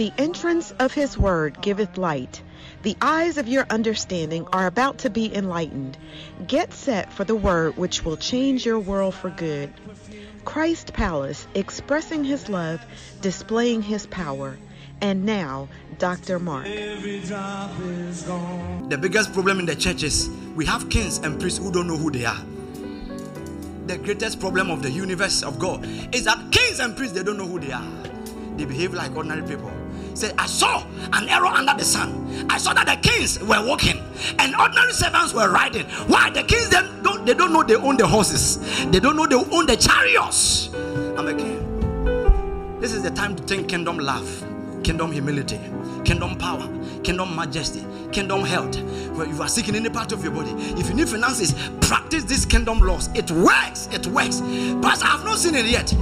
The entrance of his word giveth light. The eyes of your understanding are about to be enlightened. Get set for the word which will change your world for good. Christ Palace, expressing his love, displaying his power. And now, Dr. Mark. The biggest problem in the church is we have kings and priests who don't know who they are. The greatest problem of the universe of God is that kings and priests, they don't know who they are. They behave like ordinary people. Say, I saw an arrow under the sun. I saw that the kings were walking and ordinary servants were riding. Why? The kings, they don't know they own the horses. They don't know they own the chariots. I'm a king. This is the time to think kingdom love, kingdom humility, kingdom power, kingdom majesty, kingdom health. Where you are seeking any part of your body. If you need finances, practice these kingdom laws. It works. It works. But I have not seen it yet.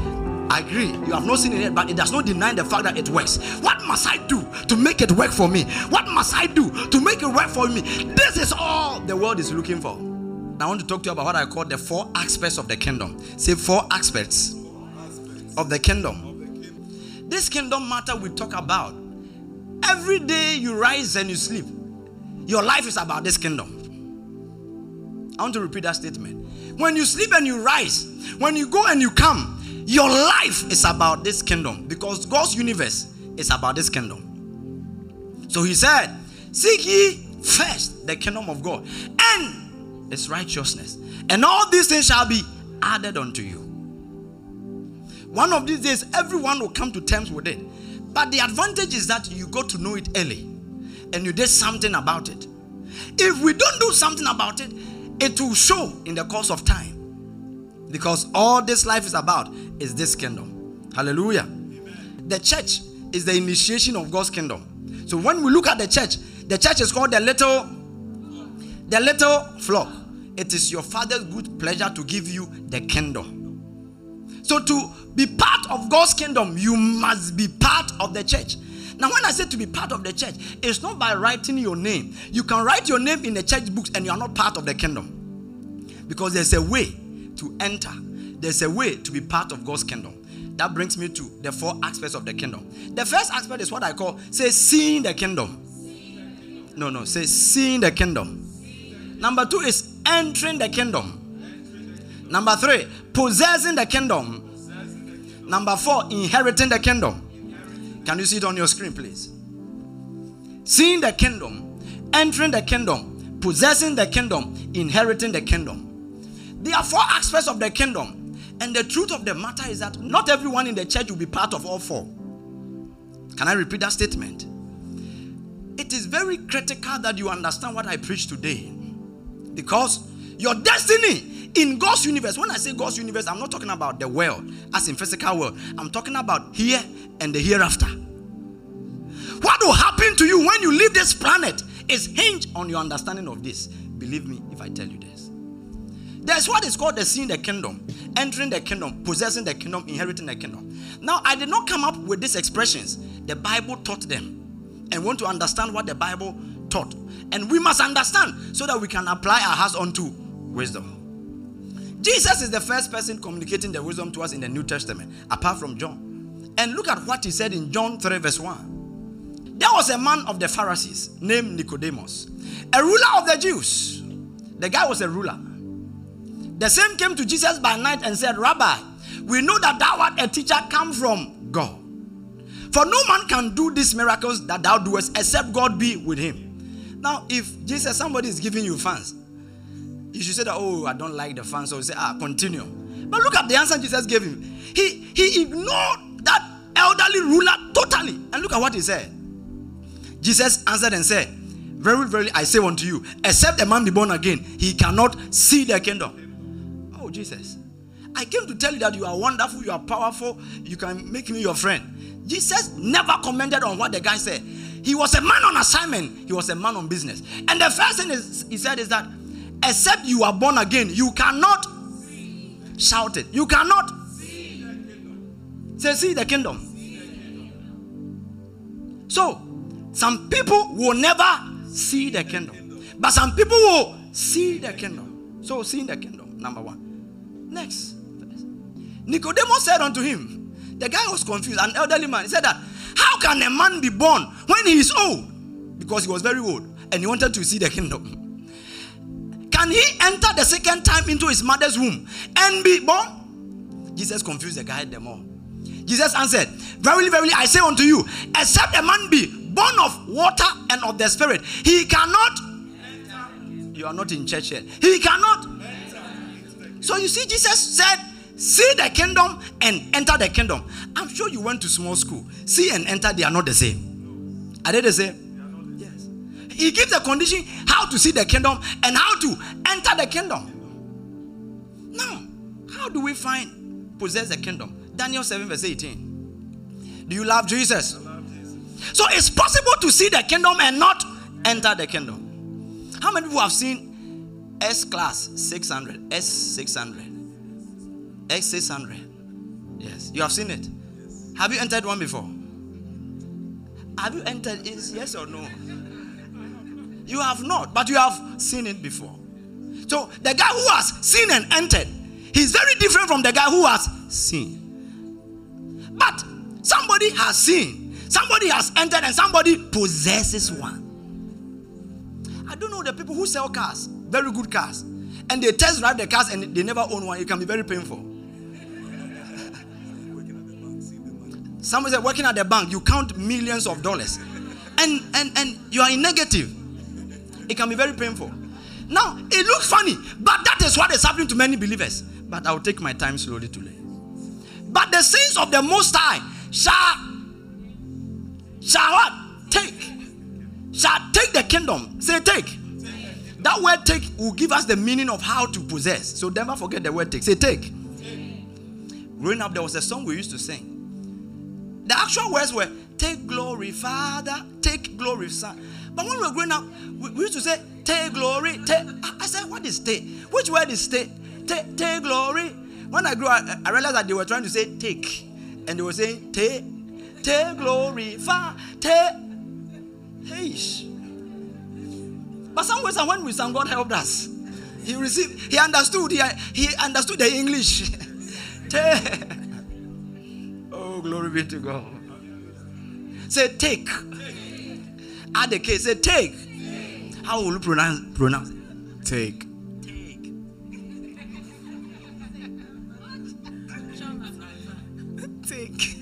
I agree, you have not seen it yet, but it does not deny the fact that it works. What must I do to make it work for me? What must I do to make it work for me? This is all the world is looking for. I want to talk to you about what I call the four aspects of the kingdom. Say four aspects of the kingdom. This kingdom matter we talk about. Every day you rise and you sleep, your life is about this kingdom. I want to repeat that statement. When you sleep and you rise, when you go and you come, your life is about this kingdom, because God's universe is about this kingdom. So he said, seek ye first the kingdom of God and its righteousness, and all these things shall be added unto you. One of these days, everyone will come to terms with it. But the advantage is that you got to know it early and you did something about it. If we don't do something about it, it will show in the course of time. Because all this life is about is this kingdom. Hallelujah. Amen. The church is the initiation of God's kingdom. So when we look at the church is called the little flock. It is your Father's good pleasure to give you the kingdom. So to be part of God's kingdom, you must be part of the church. Now when I say to be part of the church, it's not by writing your name. You can write your name in the church books and you are not part of the kingdom. Because there's a way to enter. There's a way to be part of God's kingdom. That brings me to the four aspects of the kingdom. The first aspect is what I call, say, seeing the kingdom. No, say, seeing the kingdom. Number two is entering the kingdom. Number three, possessing the kingdom. Number four, inheriting the kingdom. Can you see it on your screen, please? Seeing the kingdom, entering the kingdom, possessing the kingdom, inheriting the kingdom. There are four aspects of the kingdom, and the truth of the matter is that not everyone in the church will be part of all four. Can I repeat that statement? It is very critical that you understand what I preach today, because your destiny in God's universe, when I say God's universe, I'm not talking about the world as in physical world. I'm talking about here and the hereafter. What will happen to you when you leave this planet is hinged on your understanding of this. Believe me if I tell you this. That's what is called the seeing the kingdom, entering the kingdom, possessing the kingdom, inheriting the kingdom. Now, I did not come up with these expressions. The Bible taught them. And want to understand what the Bible taught. And we must understand so that we can apply our hearts unto wisdom. Jesus is the first person communicating the wisdom to us in the New Testament, apart from John. And look at what he said in John 3 verse 1. There was a man of the Pharisees named Nicodemus, a ruler of the Jews. The guy was a ruler. The same came to Jesus by night and said, Rabbi, we know that thou art a teacher come from God. For no man can do these miracles that thou doest except God be with him. Now, if Jesus, somebody is giving you fans, you should say that, oh, I don't like the fans. So you say, continue. But look at the answer Jesus gave him. He ignored that elderly ruler totally. And look at what he said. Jesus answered and said, Very, very, I say unto you, except a man be born again, he cannot see the kingdom. Jesus, I came to tell you that you are wonderful, you are powerful, you can make me your friend. Jesus never commented on what the guy said. He was a man on assignment. He was a man on business. And the first thing he said is that, except you are born again, you cannot see. Shout it. You cannot see. Say, see the kingdom. See the kingdom. So, some people will never see the kingdom. But some people will see the kingdom. So, seeing the kingdom, number one. Next. Nicodemus said unto him, the guy was confused, an elderly man. He said that, how How can a man be born when he is old? Because he was very old and he wanted to see the kingdom. Can he enter the second time into his mother's womb and be born? Jesus confused the guy the more. Jesus answered, "Verily, verily, I say unto you, except a man be born of water and of the Spirit, he cannot." You are not in church yet. He cannot. So you see, Jesus said, "See the kingdom and enter the kingdom." I'm sure you went to small school. See and enter, they are not the same. Are they the same? He gives the condition how to see the kingdom and how to enter the kingdom. Now, how do we possess the kingdom? Daniel 7 verse 18. Do you love Jesus? I love Jesus. So it's possible to see the kingdom and not enter the kingdom. How many people have seen S-Class 600? S600? X600? Yes. You have seen it? Yes. Have you entered one before? Have you entered it? Yes or no? You have not, but you have seen it before. So the guy who has seen and entered, he's very different from the guy who has seen. But somebody has seen, somebody has entered, and somebody possesses one. I don't know the people who sell cars, very good cars, and they test drive the cars and they never own one. It can be very painful. Somebody said, working at the bank, you count millions of dollars, and you are in negative. It can be very painful. Now, it looks funny, but that is what is happening to many believers. But I'll take my time slowly to learn. But the sins of the Most High shall what? Take. Shall take the kingdom. Say take. That word take will give us the meaning of how to possess. So never forget the word take. Say take. Growing up, there was a song we used to sing. The actual words were, take glory, Father. Take glory, Son. But when we were growing up, we used to say, take glory, take. I said, what is take? Which word is take? Take glory. When I grew up, I realized that they were trying to say take. And they were saying, take glory, take. Hey. But some ways, when we sang, God helped us. He understood the English. Take. Oh, glory be to God. Say take. Add the case, say take. How will you pronounce it? Take. Take. Take.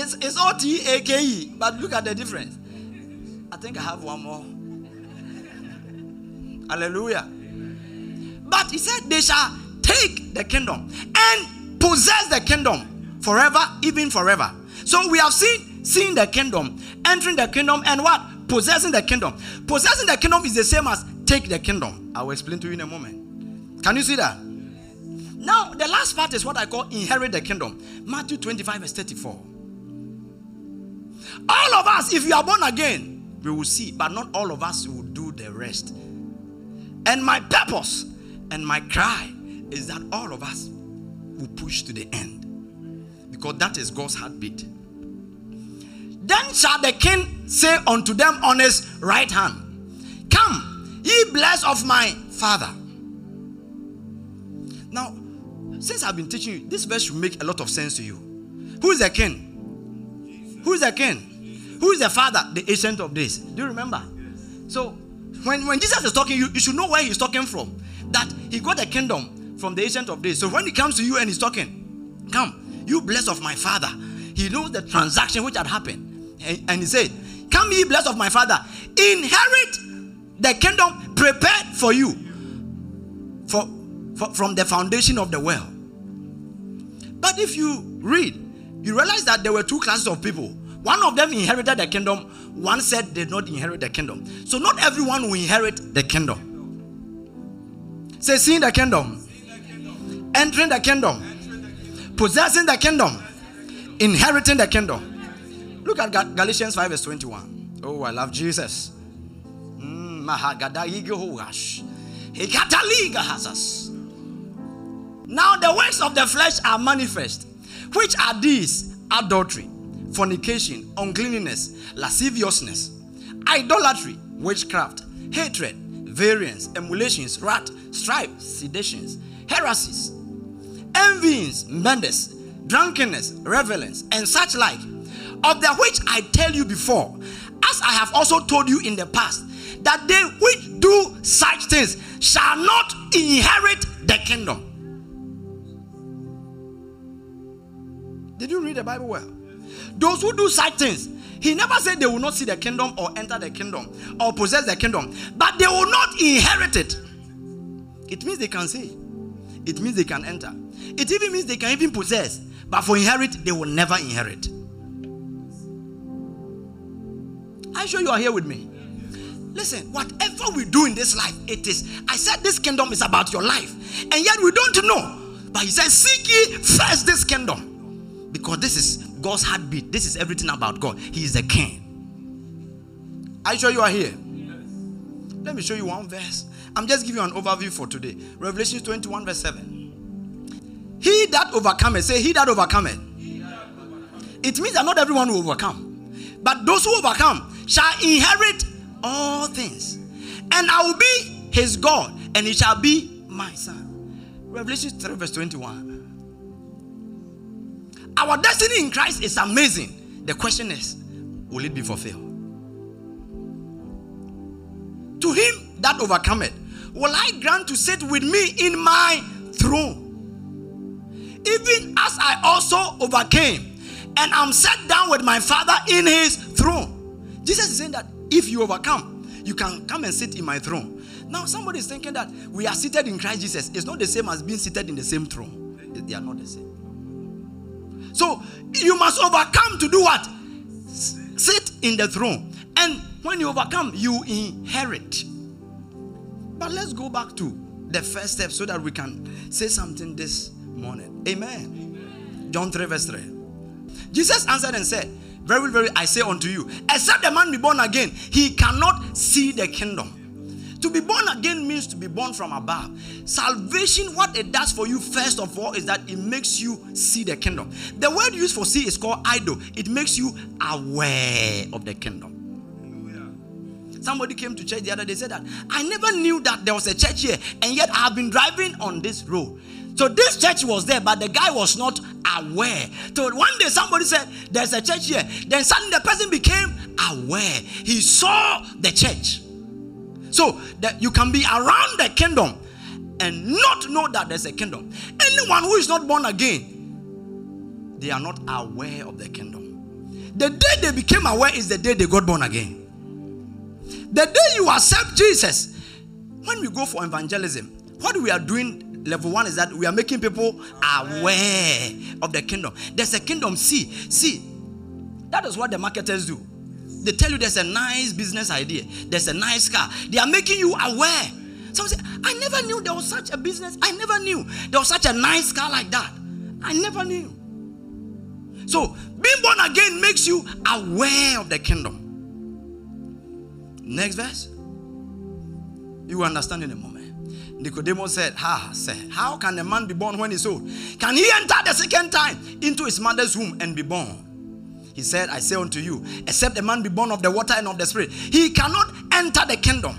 It's all T-A-K-E, but look at the difference. I think I have one more. Hallelujah. But he said they shall take the kingdom and possess the kingdom forever, even forever. So we have seen the kingdom, entering the kingdom, and what? Possessing the kingdom. Possessing the kingdom is the same as take the kingdom. I will explain to you in a moment. Can you see that? Now, the last part is what I call inherit the kingdom. Matthew 25 verse 34. All of us, if you are born again, we will see, but not all of us will do the rest. And my purpose and my cry is that all of us will push to the end. Because that is God's heartbeat. Then shall the king say unto them on his right hand, come, ye blessed of my Father. Now, since I've been teaching you, this verse should make a lot of sense to you. Who is the king? Jesus. Who is the king? Jesus. Who is the Father? The Ancient of Days. Do you remember? Yes. So, when Jesus is talking, you should know where he's talking from. That he got the kingdom from the Ancient of Days. So, when he comes to you and he's talking, come, you blessed of my Father. He knows the transaction which had happened. And he said, come ye blessed of my Father, inherit the kingdom prepared for you from the foundation of the world. But if you read, you realize that there were two classes of people. One of them inherited the kingdom. One said did not inherit the kingdom. So not everyone will inherit the kingdom. Say, seeing the kingdom, entering the kingdom, possessing the kingdom, inheriting the kingdom. Look at Galatians 5 verse 21. Oh, I love Jesus. Now the works of the flesh are manifest, which are these: adultery, fornication, uncleanness, lasciviousness, idolatry, witchcraft, hatred, variance, emulations, wrath, strife, seditions, heresies, envyings, murders, drunkenness, revelings, and such like, of the which I tell you before, as I have also told you in the past, that they which do such things shall not inherit the kingdom. Did you read the Bible well? Those who do such things, he never said they will not see the kingdom or enter the kingdom or possess the kingdom, but they will not inherit it. It means they can see. It means they can enter. It even means they can even possess, but for inherit, they will never inherit. I'm sure you are here with me. Listen, whatever we do in this life, it is. I said this kingdom is about your life, and yet we don't know. But he said, seek ye first this kingdom, because this is God's heartbeat. This is everything about God. He is the king. I'm sure you are here. Yes. Let me show you one verse. I'm just giving you an overview for today. Revelation 21 verse 7. He that overcometh, say he that overcometh. It means that not everyone will overcome, but those who overcome shall inherit all things. And I will be his God, and he shall be my son. Revelation 3 verse 21. Our destiny in Christ is amazing. The question is, will it be fulfilled? To him that overcometh, will I grant to sit with me in my throne, even as I also overcame and am set down with my Father in his throne. Jesus is saying that if you overcome, you can come and sit in my throne. Now, somebody is thinking that we are seated in Christ Jesus. It's not the same as being seated in the same throne. They are not the same. So, you must overcome to do what? Sit in the throne. And when you overcome, you inherit. But let's go back to the first step so that we can say something this morning. Amen. Amen. John 3 verse 3. Jesus answered and said, Very, very, I say unto you, except a man be born again, he cannot see the kingdom. To be born again means to be born from above. Salvation, what it does for you, first of all, is that it makes you see the kingdom. The word used for see is called eido. It makes you aware of the kingdom. Somebody came to church the other day, said that I never knew that there was a church here, and yet I have been driving on this road. So this church was there, but the guy was not aware. So one day somebody said there's a church here. Then suddenly the person became aware. He saw the church. So that you can be around the kingdom and not know that there's a kingdom. Anyone who is not born again, they are not aware of the kingdom. The day they became aware is the day they got born again. The day you accept Jesus, when we go for evangelism, what we are doing, level one, is that we are making people aware of the kingdom. There's a kingdom. See, that is what the marketers do. They tell you there's a nice business idea. There's a nice car. They are making you aware. Some say, I never knew there was such a business. I never knew there was such a nice car like that. I never knew. So, being born again makes you aware of the kingdom. Next verse, you will understand in a moment. Nicodemus said, how can a man be born when he's old? Can he enter the second time into his mother's womb and be born? He said, I say unto you, except a man be born of the water and of the Spirit, he cannot enter the kingdom.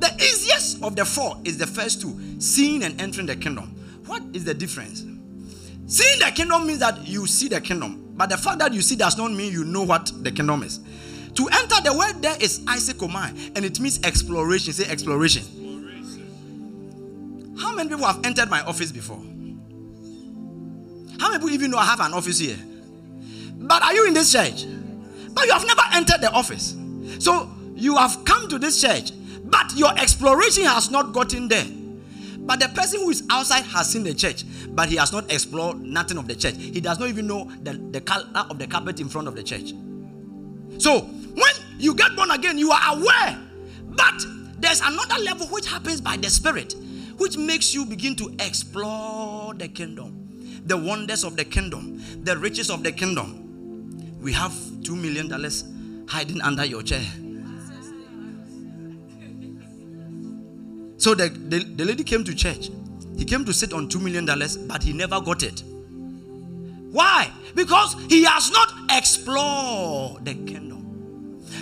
The easiest of the four is the first two, seeing and entering the kingdom. What is the difference? Seeing the kingdom means that you see the kingdom, but the fact that you see does not mean you know what the kingdom is. To enter the word there is isekomai, and it means exploration. Say exploration. How many people have entered my office before? How many people even know I have an office here? But are you in this church? But you have never entered the office. So you have come to this church, but your exploration has not gotten there. But the person who is outside has seen the church, but he has not explored nothing of the church. He does not even know the color of the carpet in front of the church. So, when you get born again, you are aware. But there's another level which happens by the Spirit, which makes you begin to explore the kingdom, the wonders of the kingdom, the riches of the kingdom. We have $2 million hiding under your chair. So the lady came to church. He came to sit on $2 million, but he never got it. Why? Because he has not explored the kingdom.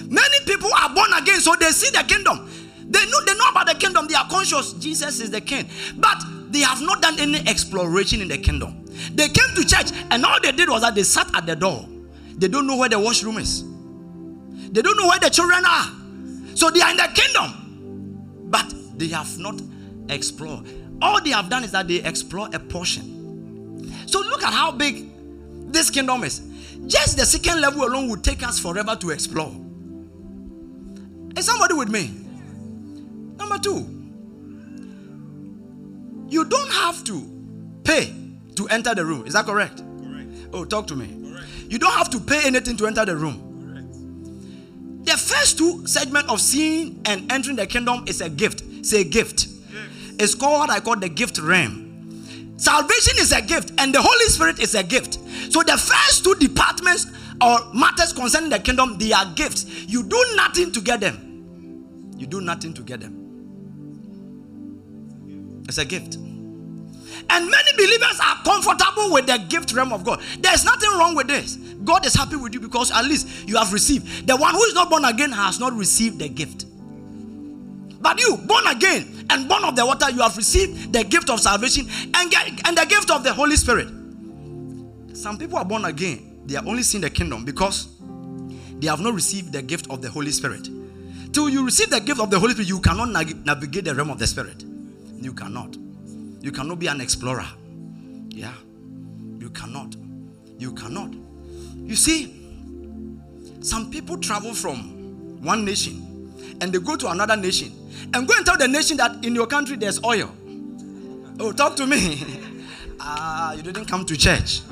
Many people are born again, so they see the kingdom. They know about the kingdom. They are conscious. Jesus is the king. But they have not done any exploration in the kingdom. They came to church, and all they did was that they sat at the door. They don't know where the washroom is. They don't know where the children are. So they are in the kingdom, but they have not explored. All they have done is that they explore a portion. So look at how big this kingdom is. Just the second level alone will take us forever to explore. Is somebody with me? Number two, you don't have to pay to enter the room. Is that correct? Correct. Oh, talk to me. Correct. You don't have to pay anything to enter the room. Correct. The first two segments of seeing and entering the kingdom is a gift. Say gift. It's called what I call the gift realm. Salvation is a gift and the Holy Spirit is a gift. So the first two departments or matters concerning the kingdom, they are gifts. You do nothing to get them. You do nothing to get them. It's a gift. And many believers are comfortable with the gift realm of God. There's nothing wrong with this. God is happy with you because at least you have received. The one who is not born again has not received the gift. But you, born again and born of the water, you have received the gift of salvation and the gift of the Holy Spirit. Some people are born again. They are only seeing the kingdom because they have not received the gift of the Holy Spirit. Till you receive the gift of the Holy Spirit, you cannot navigate the realm of the Spirit. You cannot. You cannot be an explorer. Yeah. You cannot. You cannot. You see, some people travel from one nation and they go to another nation and go and tell the nation that in your country there's oil. Oh, talk to me. You didn't come to church.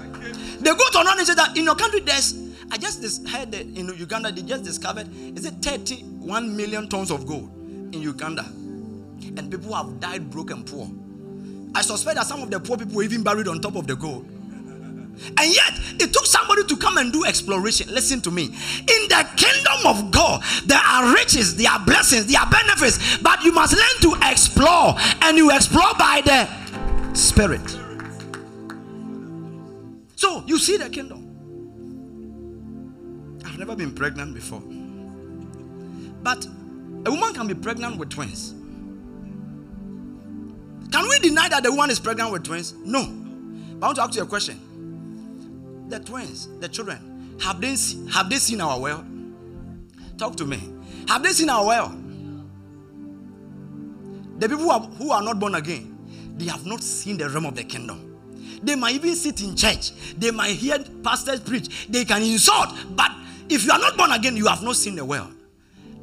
They go to another nation that in your country there's, I just heard that in Uganda they just discovered, is it 31 million tons of gold in Uganda? And people have died broke and poor. I suspect that some of the poor people were even buried on top of the gold. And yet, it took somebody to come and do exploration. Listen to me. In the kingdom of God, there are riches, there are blessings, there are benefits. But you must learn to explore. And you explore by the Spirit. So, you see the kingdom. I've never been pregnant before. But a woman can be pregnant with twins. Can we deny that the woman is pregnant with twins? No. But I want to ask you a question. The twins, the children, have they seen our well? Talk to me. Have they seen our well? The people who are not born again, they have not seen the realm of the kingdom. They might even sit in church. They might hear pastors preach. They can insult. But if you are not born again, you have not seen the well.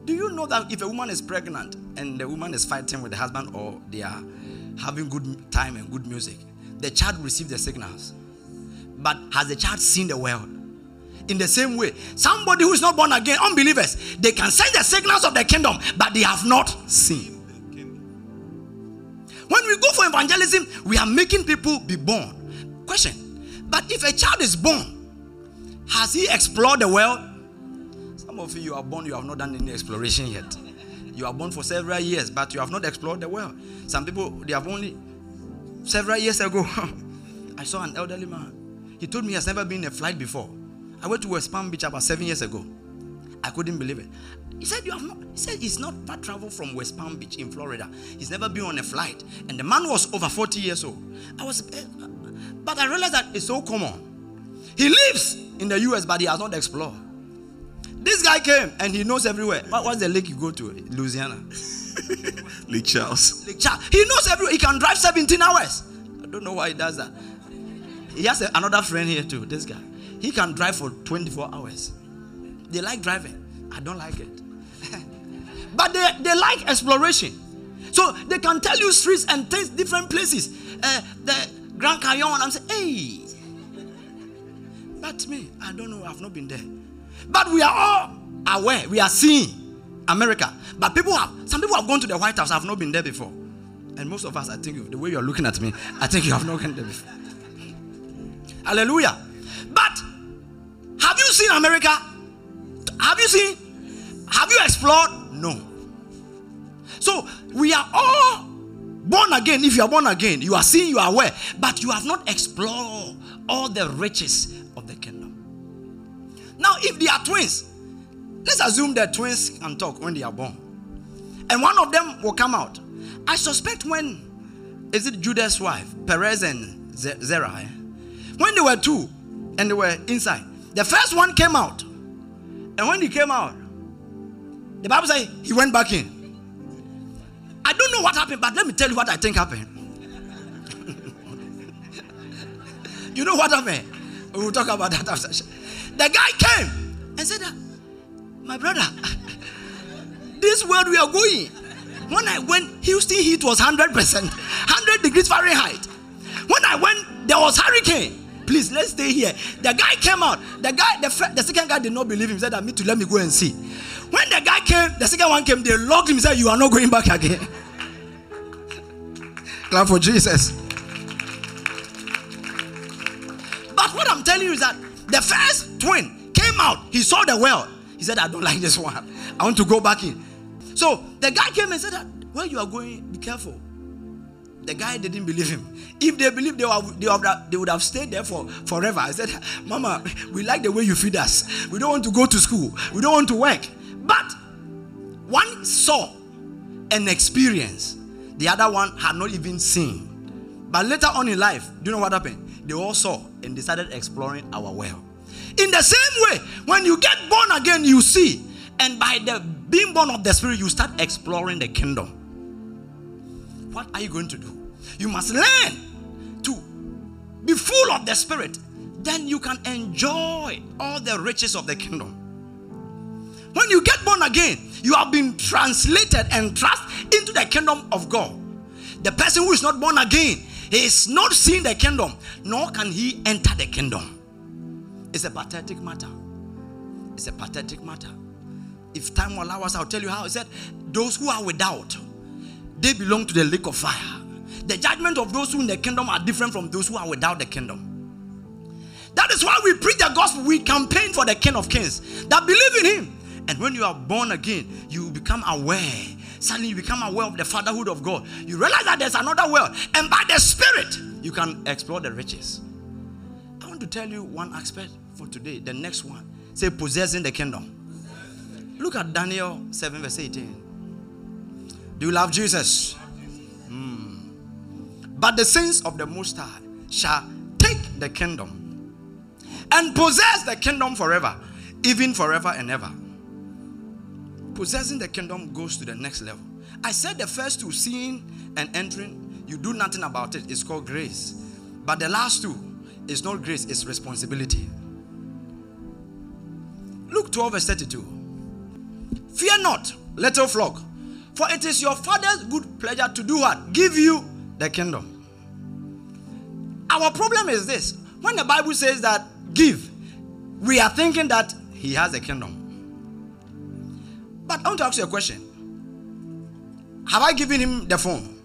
Do you know that if a woman is pregnant and the woman is fighting with the husband or they are having good time and good music, the child receives the signals? But has the child seen the world? In the same way, somebody who is not born again, unbelievers, they can sense the signals of the kingdom, but they have not seen. When we go for evangelism, we are making people be born. Question, but if a child is born, has he explored the world? Some of you are born, you have not done any exploration yet. You are born for several years, but you have not explored the world. Some people, they have only several years ago. I saw an elderly man. He told me he has never been in a flight before. I went to West Palm Beach about 7 years ago. I couldn't believe it. He said, "You have not." He said, "He's not far travel from West Palm Beach in Florida. He's never been on a flight." And the man was over 40 years old. But I realized that it's so common. He lives in the U.S., but he has not explored. This guy came and he knows everywhere. What's the lake you go to? Louisiana. Lake Charles. Lake Charles. He knows everywhere. He can drive 17 hours. I don't know why he does that. He has another friend here too, this guy. He can drive for 24 hours. They like driving. I don't like it. But they like exploration. So they can tell you streets and taste different places. The Grand Canyon, and I'm saying, hey. But me, I don't know. I've not been there. But we are all aware. We are seeing America. But some people have gone to the White House. I've not been there before. And most of us, I think, the way you're looking at me, I think you have not been there before. Hallelujah. But have you seen America? Have you seen? Have you explored? No. So we are all born again. If you are born again, you are seeing, you are aware. But you have not explored all the riches of the kingdom. Now, if they are twins, let's assume that twins can talk when they are born. And one of them will come out. I suspect when, is it Judas' wife, Perez and Zerah? When they were two and they were inside, The first one came out. And when he came out, the Bible says he went back in. I don't know what happened, but let me tell you what I think happened. You know what happened? We will talk about that after. The guy came and said, my brother, this world we are going. When I went, Houston heat was 100%, 100 degrees Fahrenheit. When I went, there was hurricane. Please, let's stay here. The guy came out. The second guy did not believe him. He said, let me go and see. When the guy came, the second one came, they locked him and said, you are not going back again. Clap for Jesus. But what I'm telling you is that the first twin came out. He saw the well. He said, I don't like this one. I want to go back in. So the guy came and said, where you are going, be careful. The guy didn't believe him. If they believed, they would have stayed there forever. I said, Mama, we like the way you feed us. We don't want to go to school. We don't want to work. But one saw an experience. The other one had not even seen. But later on in life, do you know what happened? They all saw and decided exploring our well. In the same way, when you get born again, you see. And by the being born of the Spirit, you start exploring the kingdom. What are you going to do? You must learn to be full of the Spirit. Then you can enjoy all the riches of the kingdom. When you get born again, you have been translated and thrust into the kingdom of God. The person who is not born again is not seeing the kingdom, nor can he enter the kingdom. It's a pathetic matter. It's a pathetic matter. If time will allow us, I'll tell you how. He said, those who are without, they belong to the lake of fire. The judgment of those who are in the kingdom are different from those who are without the kingdom. That is why we preach the gospel. We campaign for the King of Kings that believe in him. And when you are born again, you become aware. Suddenly you become aware of the fatherhood of God. You realize that there's another world. And by the Spirit, you can explore the riches. I want to tell you one aspect for today. The next one. Say, possessing the kingdom. Look at Daniel 7 verse 18. Do you love Jesus? But the saints of the Most High shall take the kingdom and possess the kingdom forever, even forever and ever. Possessing the kingdom goes to the next level. I said the first two, seeing and entering, you do nothing about it. It's called grace. But the last two is not grace, it's responsibility. Luke 12 verse 32. Fear not, little flock. For it is your Father's good pleasure to do what? Give you the kingdom. Our problem is this. When the Bible says that give, we are thinking that he has a kingdom. But I want to ask you a question. Have I given him the phone?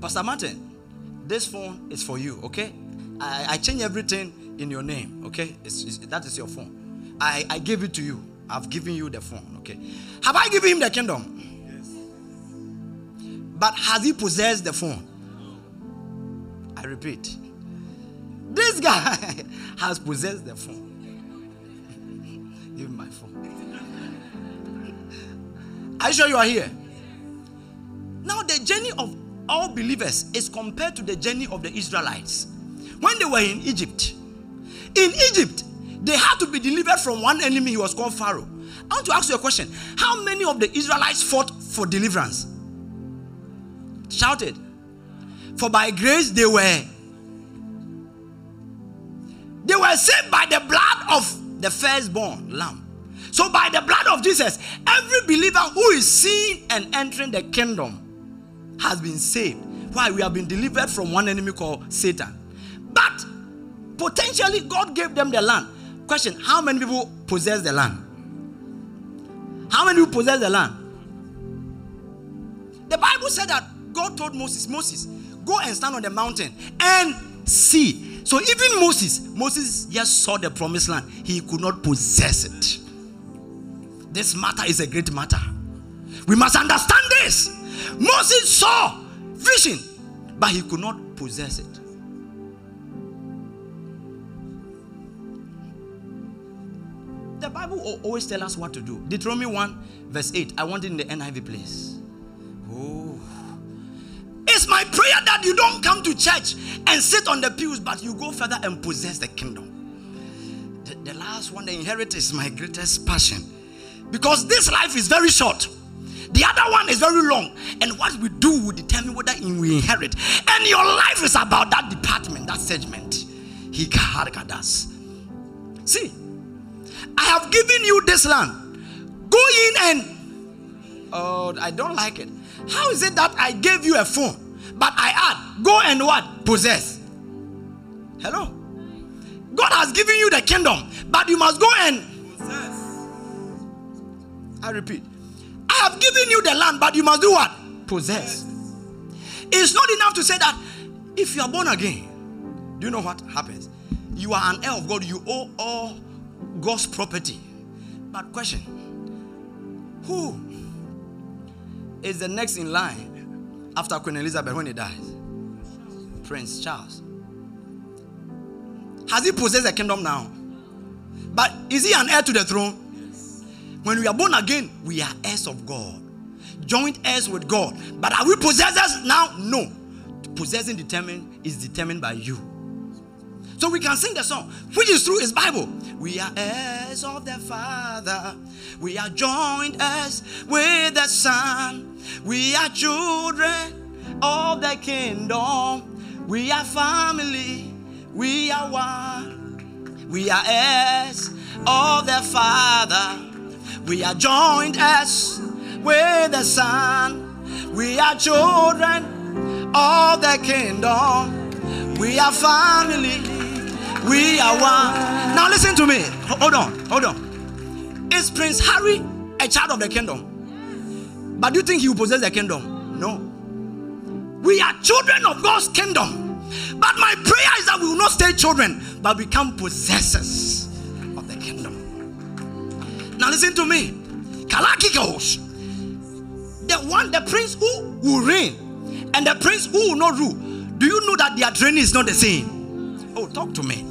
Pastor Martin, this phone is for you, okay? I change everything in your name, okay? That is your phone. I gave it to you. I've given you the phone, okay? Have I given him the kingdom? Yes. But has he possessed the phone? No. I repeat. This guy has possessed the phone. Give me my phone. Are you sure you are here? Now the journey of all believers is compared to the journey of the Israelites. When they were in Egypt, they had to be delivered from one enemy. He was called Pharaoh. I want to ask you a question. How many of the Israelites fought for deliverance? Shouted. For by grace they were saved by the blood of the firstborn lamb. So by the blood of Jesus, every believer who is seen and entering the kingdom has been saved. Why? We have been delivered from one enemy called Satan. But potentially God gave them the land. Question, how many people possess the land? How many people possess the land? The Bible said that God told Moses, go and stand on the mountain and see. So even Moses just saw the promised land. He could not possess it. This matter is a great matter. We must understand this. Moses saw vision, but he could not possess it. The Bible always tells us what to do. Deuteronomy 1 verse 8. I want it in the NIV, please. Oh. It's my prayer that you don't come to church and sit on the pews, but you go further and possess the kingdom. That's when the inherit is my greatest passion. Because this life is very short. The other one is very long. And what we do will determine whether we inherit. And your life is about that department, that segment. See, I have given you this land. Go in and... Oh, I don't like it. How is it that I gave you a phone, but I add, go and what? Possess. Hello? God has given you the kingdom, but you must go and possess. I repeat. I have given you the land, but you must do what? Possess. It's not enough to say that if you are born again, do you know what happens? You are an heir of God. You owe all God's property. But question, who is the next in line after Queen Elizabeth when he dies? Prince Charles. Has he possessed the kingdom now? But is he an heir to the throne? When we are born again, we are heirs of God. Joint heirs with God. But are we possessors now? No. Possessing is determined by you. So we can sing the song, which is true, is Bible. We are heirs of the Father. We are joint heirs with the Son. We are children of the kingdom. We are family. We are one. We are heirs of the Father. We are joined us with the Son. We are children of the kingdom. We are family. We are one. Now listen to me. Hold on. Is Prince Harry a child of the kingdom? But do you think he will possess the kingdom? No. We are children of God's kingdom. But my prayer is that we will not stay children, but become possessors of the kingdom. Now listen to me. Kalakikos. The prince who will reign and the prince who will not rule. Do you know that their training is not the same? Oh, talk to me.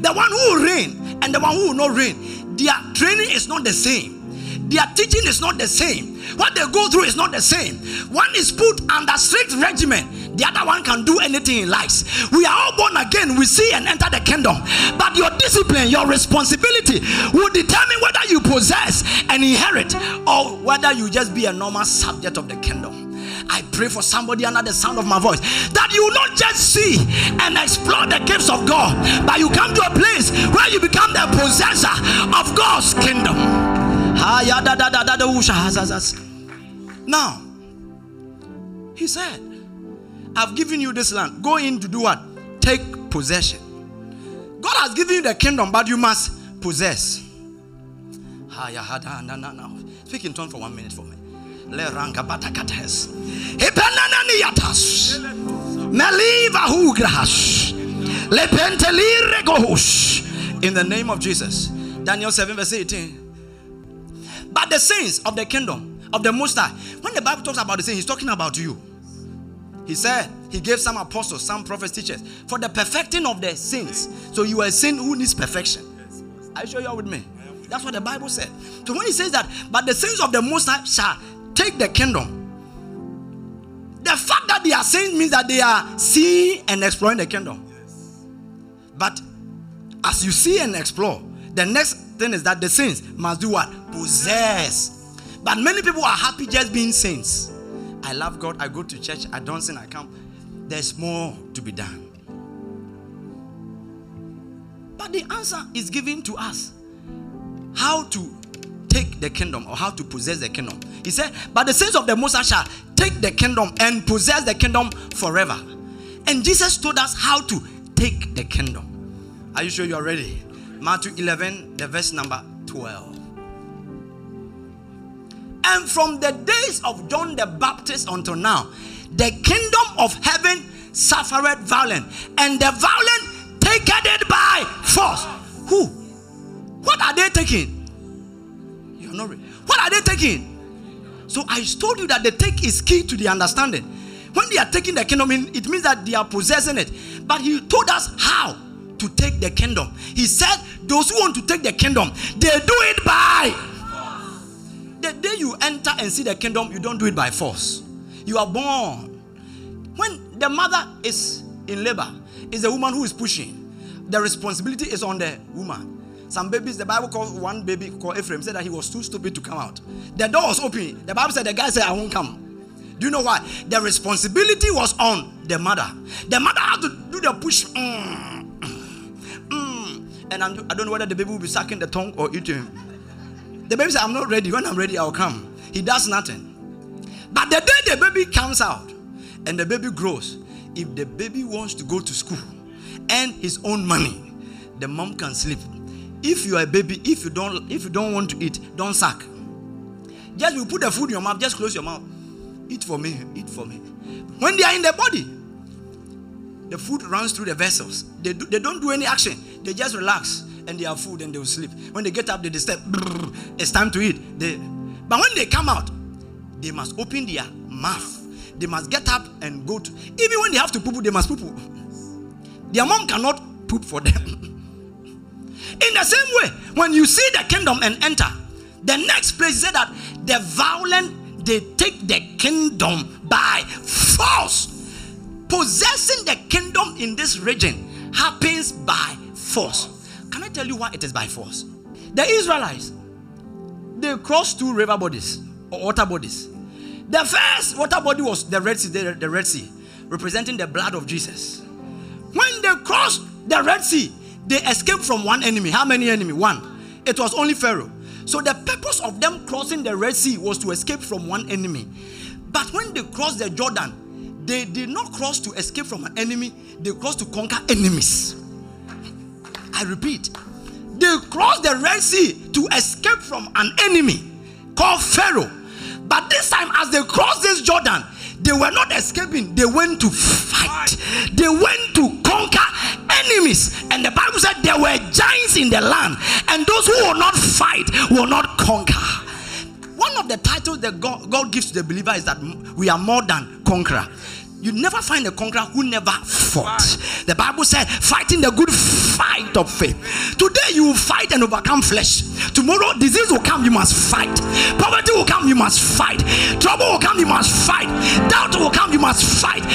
The one who will reign and the one who will not reign. Their training is not the same. Their teaching is not the same. What they go through is not the same. One is put under strict regimen. The other one can do anything he likes. We are all born again. We see and enter the kingdom. But your discipline, your responsibility will determine whether you possess and inherit or whether you just be a normal subject of the kingdom. I pray for somebody under the sound of my voice that you will not just see and explore the gifts of God, but you come to a place where you become the possessor of God's kingdom. Now, he said, I've given you this land. Go in to do what? Take possession. God has given you the kingdom, but you must possess. Speak in tongues for 1 minute for me. In the name of Jesus. Daniel 7 verse 18. But the saints of the kingdom of the Most High, when the Bible talks about the saints, he's talking about you. He said he gave some apostles, some prophets, teachers for the perfecting of the saints. So you are a saint who needs perfection. Are you sure you are with me? That's what the Bible said. So when he says that, but the saints of the Most High shall take the kingdom. The fact that they are saints means that they are seeing and exploring the kingdom. But as you see and explore, the next thing is that the saints must do what? Possess. But many people are happy just being saints. I love God. I go to church. I don't sin. I come. There's more to be done. But the answer is given to us. How to take the kingdom or how to possess the kingdom. He said, but the saints of the Most High shall take the kingdom and possess the kingdom forever. And Jesus told us how to take the kingdom. Are you sure you are ready? Matthew 11, the verse number 12. And from the days of John the Baptist until now, the kingdom of heaven suffered violence, and the violent taketh it by force. Who? What are they taking? You're not ready. What are they taking? So I told you that the take is key to the understanding. When they are taking the kingdom, it means that they are possessing it. But he told us how to take the kingdom. He said, those who want to take the kingdom, they do it by force. The day you enter and see the kingdom, you don't do it by force. You are born. When the mother is in labor, is the woman who is pushing. The responsibility is on the woman. Some babies, the Bible calls one baby called Ephraim, said that he was too stupid to come out. The door was open. The Bible said the guy said, I won't come. Do you know why? The responsibility was on the mother. The mother had to do the push. And I don't know whether the baby will be sucking the tongue or eating. The baby said, I'm not ready. When I'm ready, I'll come. He does nothing. But the day the baby comes out and the baby grows, if the baby wants to go to school and his own money, the mom can sleep. If you are a baby, if you don't want to eat, don't suck. Just you put the food in your mouth, just close your mouth. Eat for me, eat for me. When they are in the body, the food runs through the vessels. They don't do any action. They just relax and they have food and they will sleep. When they get up, they disturb. It's time to eat. But when they come out, they must open their mouth. They must get up and go to. Even when they have to poop, they must poop. Their mom cannot poop for them. In the same way, when you see the kingdom and enter, the next place said that the violent, they take the kingdom by force. Possessing the kingdom in this region happens by force. Can I tell you why it is by force? The Israelites, they crossed two river bodies or water bodies. The first water body was the Red Sea, the Red Sea, representing the blood of Jesus. When they crossed the Red Sea, they escaped from one enemy. How many enemy? One. It was only Pharaoh. So the purpose of them crossing the Red Sea was to escape from one enemy. But when they crossed the Jordan, they did not cross to escape from an enemy. They crossed to conquer enemies. I repeat. They crossed the Red Sea to escape from an enemy called Pharaoh. But this time, as they crossed this Jordan, they were not escaping. They went to fight. They went to conquer enemies. And the Bible said there were giants in the land. And those who will not fight will not conquer. One of the titles that God gives to the believer is that we are more than conqueror. You never find a conqueror who never fought. The Bible said, fighting the good fight of faith. Today you will fight and overcome flesh. Tomorrow disease will come, you must fight. Poverty will come, you must fight. Trouble will come, you must fight. Doubt will come, you must fight.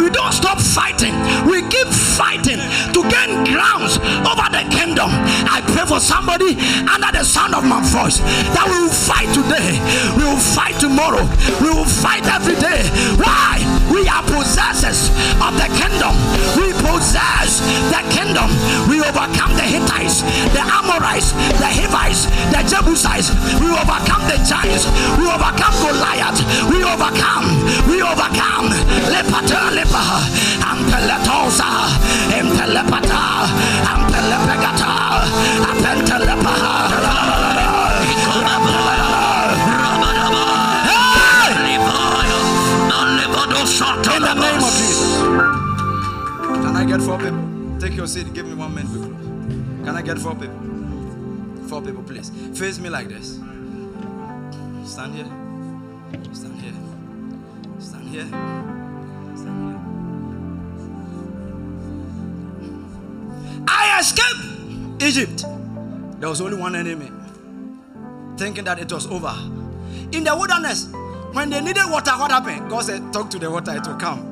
We don't stop fighting. We keep fighting to gain grounds over the kingdom. I pray for somebody under the sound of my voice that we will fight today. We will fight tomorrow. We will fight every day. Why? We are possessors of the kingdom. We possess the kingdom. We overcome the Hittites, the Amorites, the Hivites, the Jebusites. We overcome the giants. We overcome Goliath. We overcome. We overcome. Lepata lepa. Ampeletosa. Empelepata. Ampelepegata. Ampelepa. In the name of Jesus. Can I get 4 people? Take your seat. Give me 1 minute to close. Can I get 4 people? 4 people, please. Face me like this. Stand here. Stand here. Stand here. Stand here. I escaped Egypt. There was only one enemy. Thinking that it was over. In the wilderness, when they needed water, what happened? God said, talk to the water, it will come.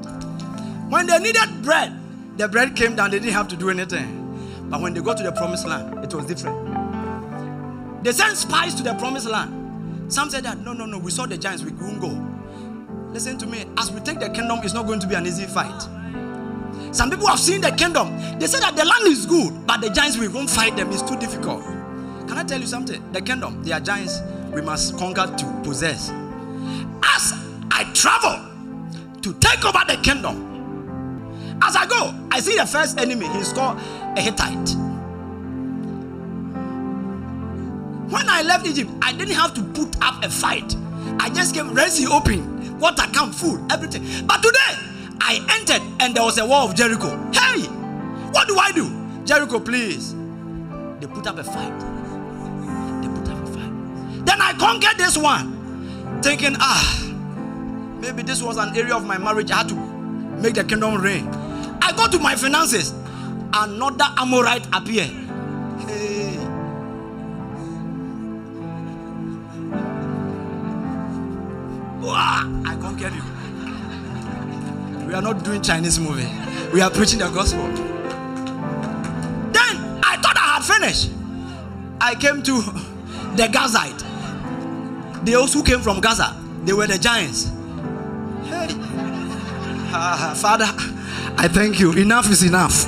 When they needed bread, the bread came down. They didn't have to do anything. But when they got to the promised land, it was different. They sent spies to the promised land. Some said that, no, we saw the giants, we couldn't go. Listen to me, as we take the kingdom, it's not going to be an easy fight. Some people have seen the kingdom. They said that the land is good, but the giants, we won't fight them. It's too difficult. Can I tell you something? The kingdom, they are giants we must conquer to possess. As I travel to take over the kingdom, as I go, I see the first enemy. He's called a Hittite. When I left Egypt, I didn't have to put up a fight. I just came, Red Sea open, water come, food, everything. But today, I entered and there was a wall of Jericho. Hey, what do I do? Jericho, please. They put up a fight. They put up a fight. Then I conquered this one. Thinking, maybe this was an area of my marriage. I had to make the kingdom reign. I go to my finances. Another Amorite appear. Hey. I conquered you. We are not doing Chinese movie. We are preaching the gospel. Then I thought I had finished. I came to the Gazite. Those who came from Gaza, they were the giants. Hey. Father, I thank you. Enough is enough.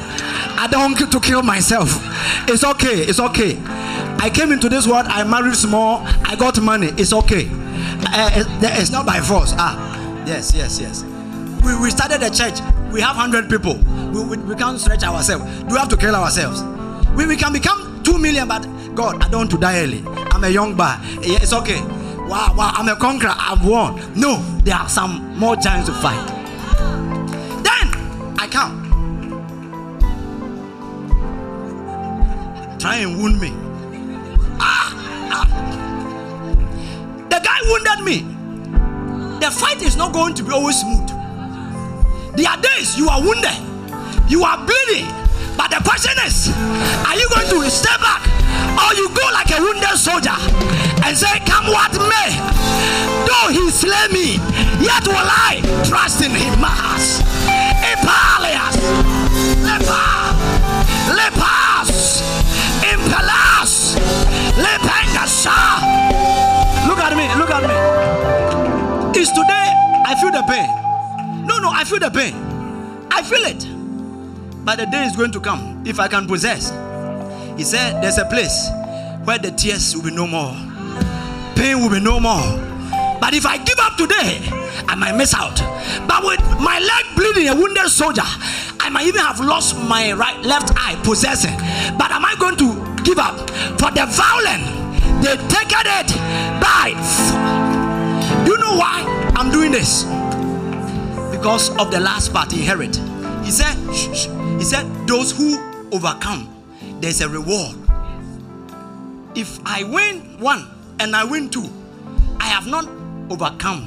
I don't want to kill myself. It's okay. It's okay. I came into this world. I married small. I got money. It's okay. It's not by force. Yes, yes, yes. We started a church. We have 100 people. We can't stretch ourselves. Do we have to kill ourselves? We can become 2 million, but God, I don't want to die early. I'm a young boy. It's okay. Wow, I'm a conqueror. I've won. No, there are some more giants to fight. Then I come. Try and wound me. The guy wounded me. The fight is not going to be always smooth. There are days you are wounded, you are bleeding, but the question is, are you going to step back, or you go like a wounded soldier and say, come what may, though he slay me, yet will I trust in him. Epalias, lepas, impelas, lepengasa. Look at me, look at me. It's today I feel the pain. No, I feel the pain. I feel it. But the day is going to come if I can possess. He said there's a place where the tears will be no more. Pain will be no more. But if I give up today, I might miss out. But with my leg bleeding, a wounded soldier, I might even have lost my left eye possessing. But am I going to give up? For the violent, they take it by. Do you know why I'm doing this? Because of the last part, inherit. He said, shh, shh. He said, those who overcome, there's a reward. If I win one and I win two, I have not overcome.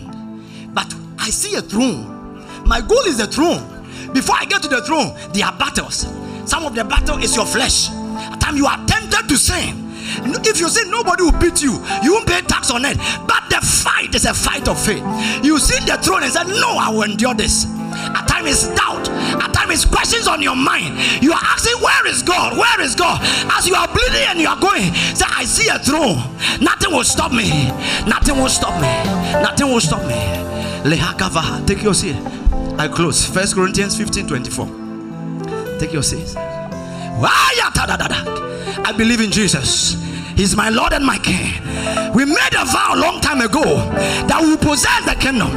But I see a throne. My goal is the throne. Before I get to the throne, there are battles. Some of the battle is your flesh. At times you are tempted to sin. If you say nobody will beat you, you won't pay tax on it. But the fight is a fight of faith. You see the throne and say, no, I will endure this. At times it's doubt. At times it's questions on your mind. You are asking, where is God? Where is God? As you are bleeding and you are going, say, I see a throne. Nothing will stop me. Nothing will stop me. Nothing will stop me. Lehakavaha. Take your seat. I close. 1 Corinthians 15:24. Take your seat. I believe in Jesus. He's my Lord and my King. We made a vow a long time ago that we possess the kingdom.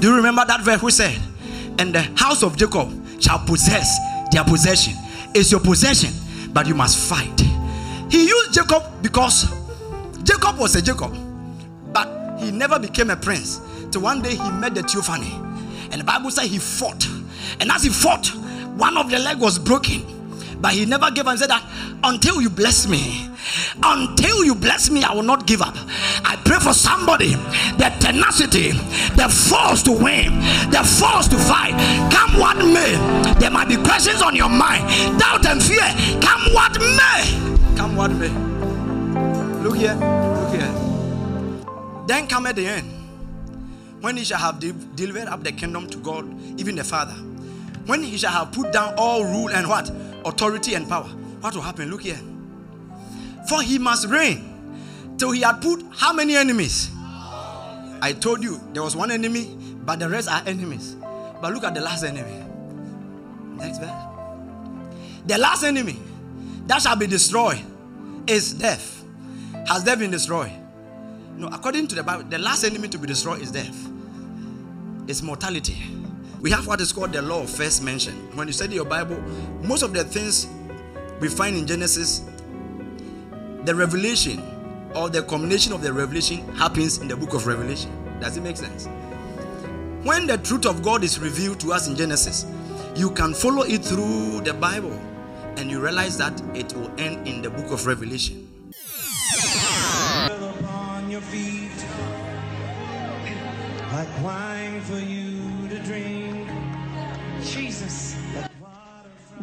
Do you remember that verse we said? And the house of Jacob shall possess their possession. It's your possession, but you must fight. He used Jacob because Jacob was a Jacob, but he never became a prince. So one day he met the Theophany, and the Bible said he fought. And as he fought, one of the legs was broken. But he never gave up and said that until you bless me, I will not give up. I pray for somebody, the tenacity, the force to win, the force to fight. Come what may, there might be questions on your mind, doubt and fear. Come what may, come what may. Look here, look here. Then come at the end, when he shall have delivered up the kingdom to God, even the Father. When he shall have put down all rule and what? Authority and power. What will happen? Look here. For he must reign till he had put how many enemies? I told you there was one enemy, but the rest are enemies. But look at the last enemy. Next verse. The last enemy that shall be destroyed is death. Has death been destroyed? No, according to the Bible, the last enemy to be destroyed is death. It's mortality. We have what is called the law of first mention. When you study your Bible, most of the things we find in Genesis, the revelation or the culmination of the revelation happens in the book of Revelation. Does it make sense? When the truth of God is revealed to us in Genesis, you can follow it through the Bible and you realize that it will end in the book of Revelation. Upon your feet, like wine for you to drink. Jesus.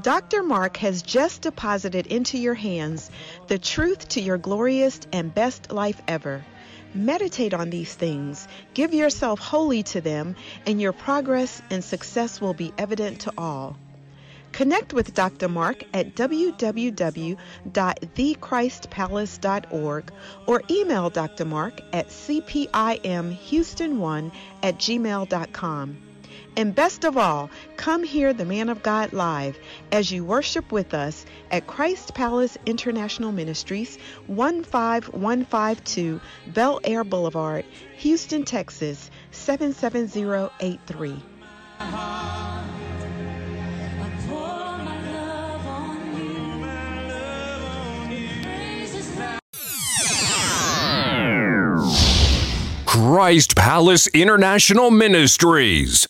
Dr. Mark has just deposited into your hands the truth to your glorious and best life ever. Meditate on these things, give yourself wholly to them, and your progress and success will be evident to all. Connect with Dr. Mark at www.thechristpalace.org or email Dr. Mark at cpimhouston1@gmail.com. And best of all, come hear the man of God live as you worship with us at Christ Palace International Ministries, 15152 Bel Air Boulevard, Houston, Texas, 77083. Christ Palace International Ministries.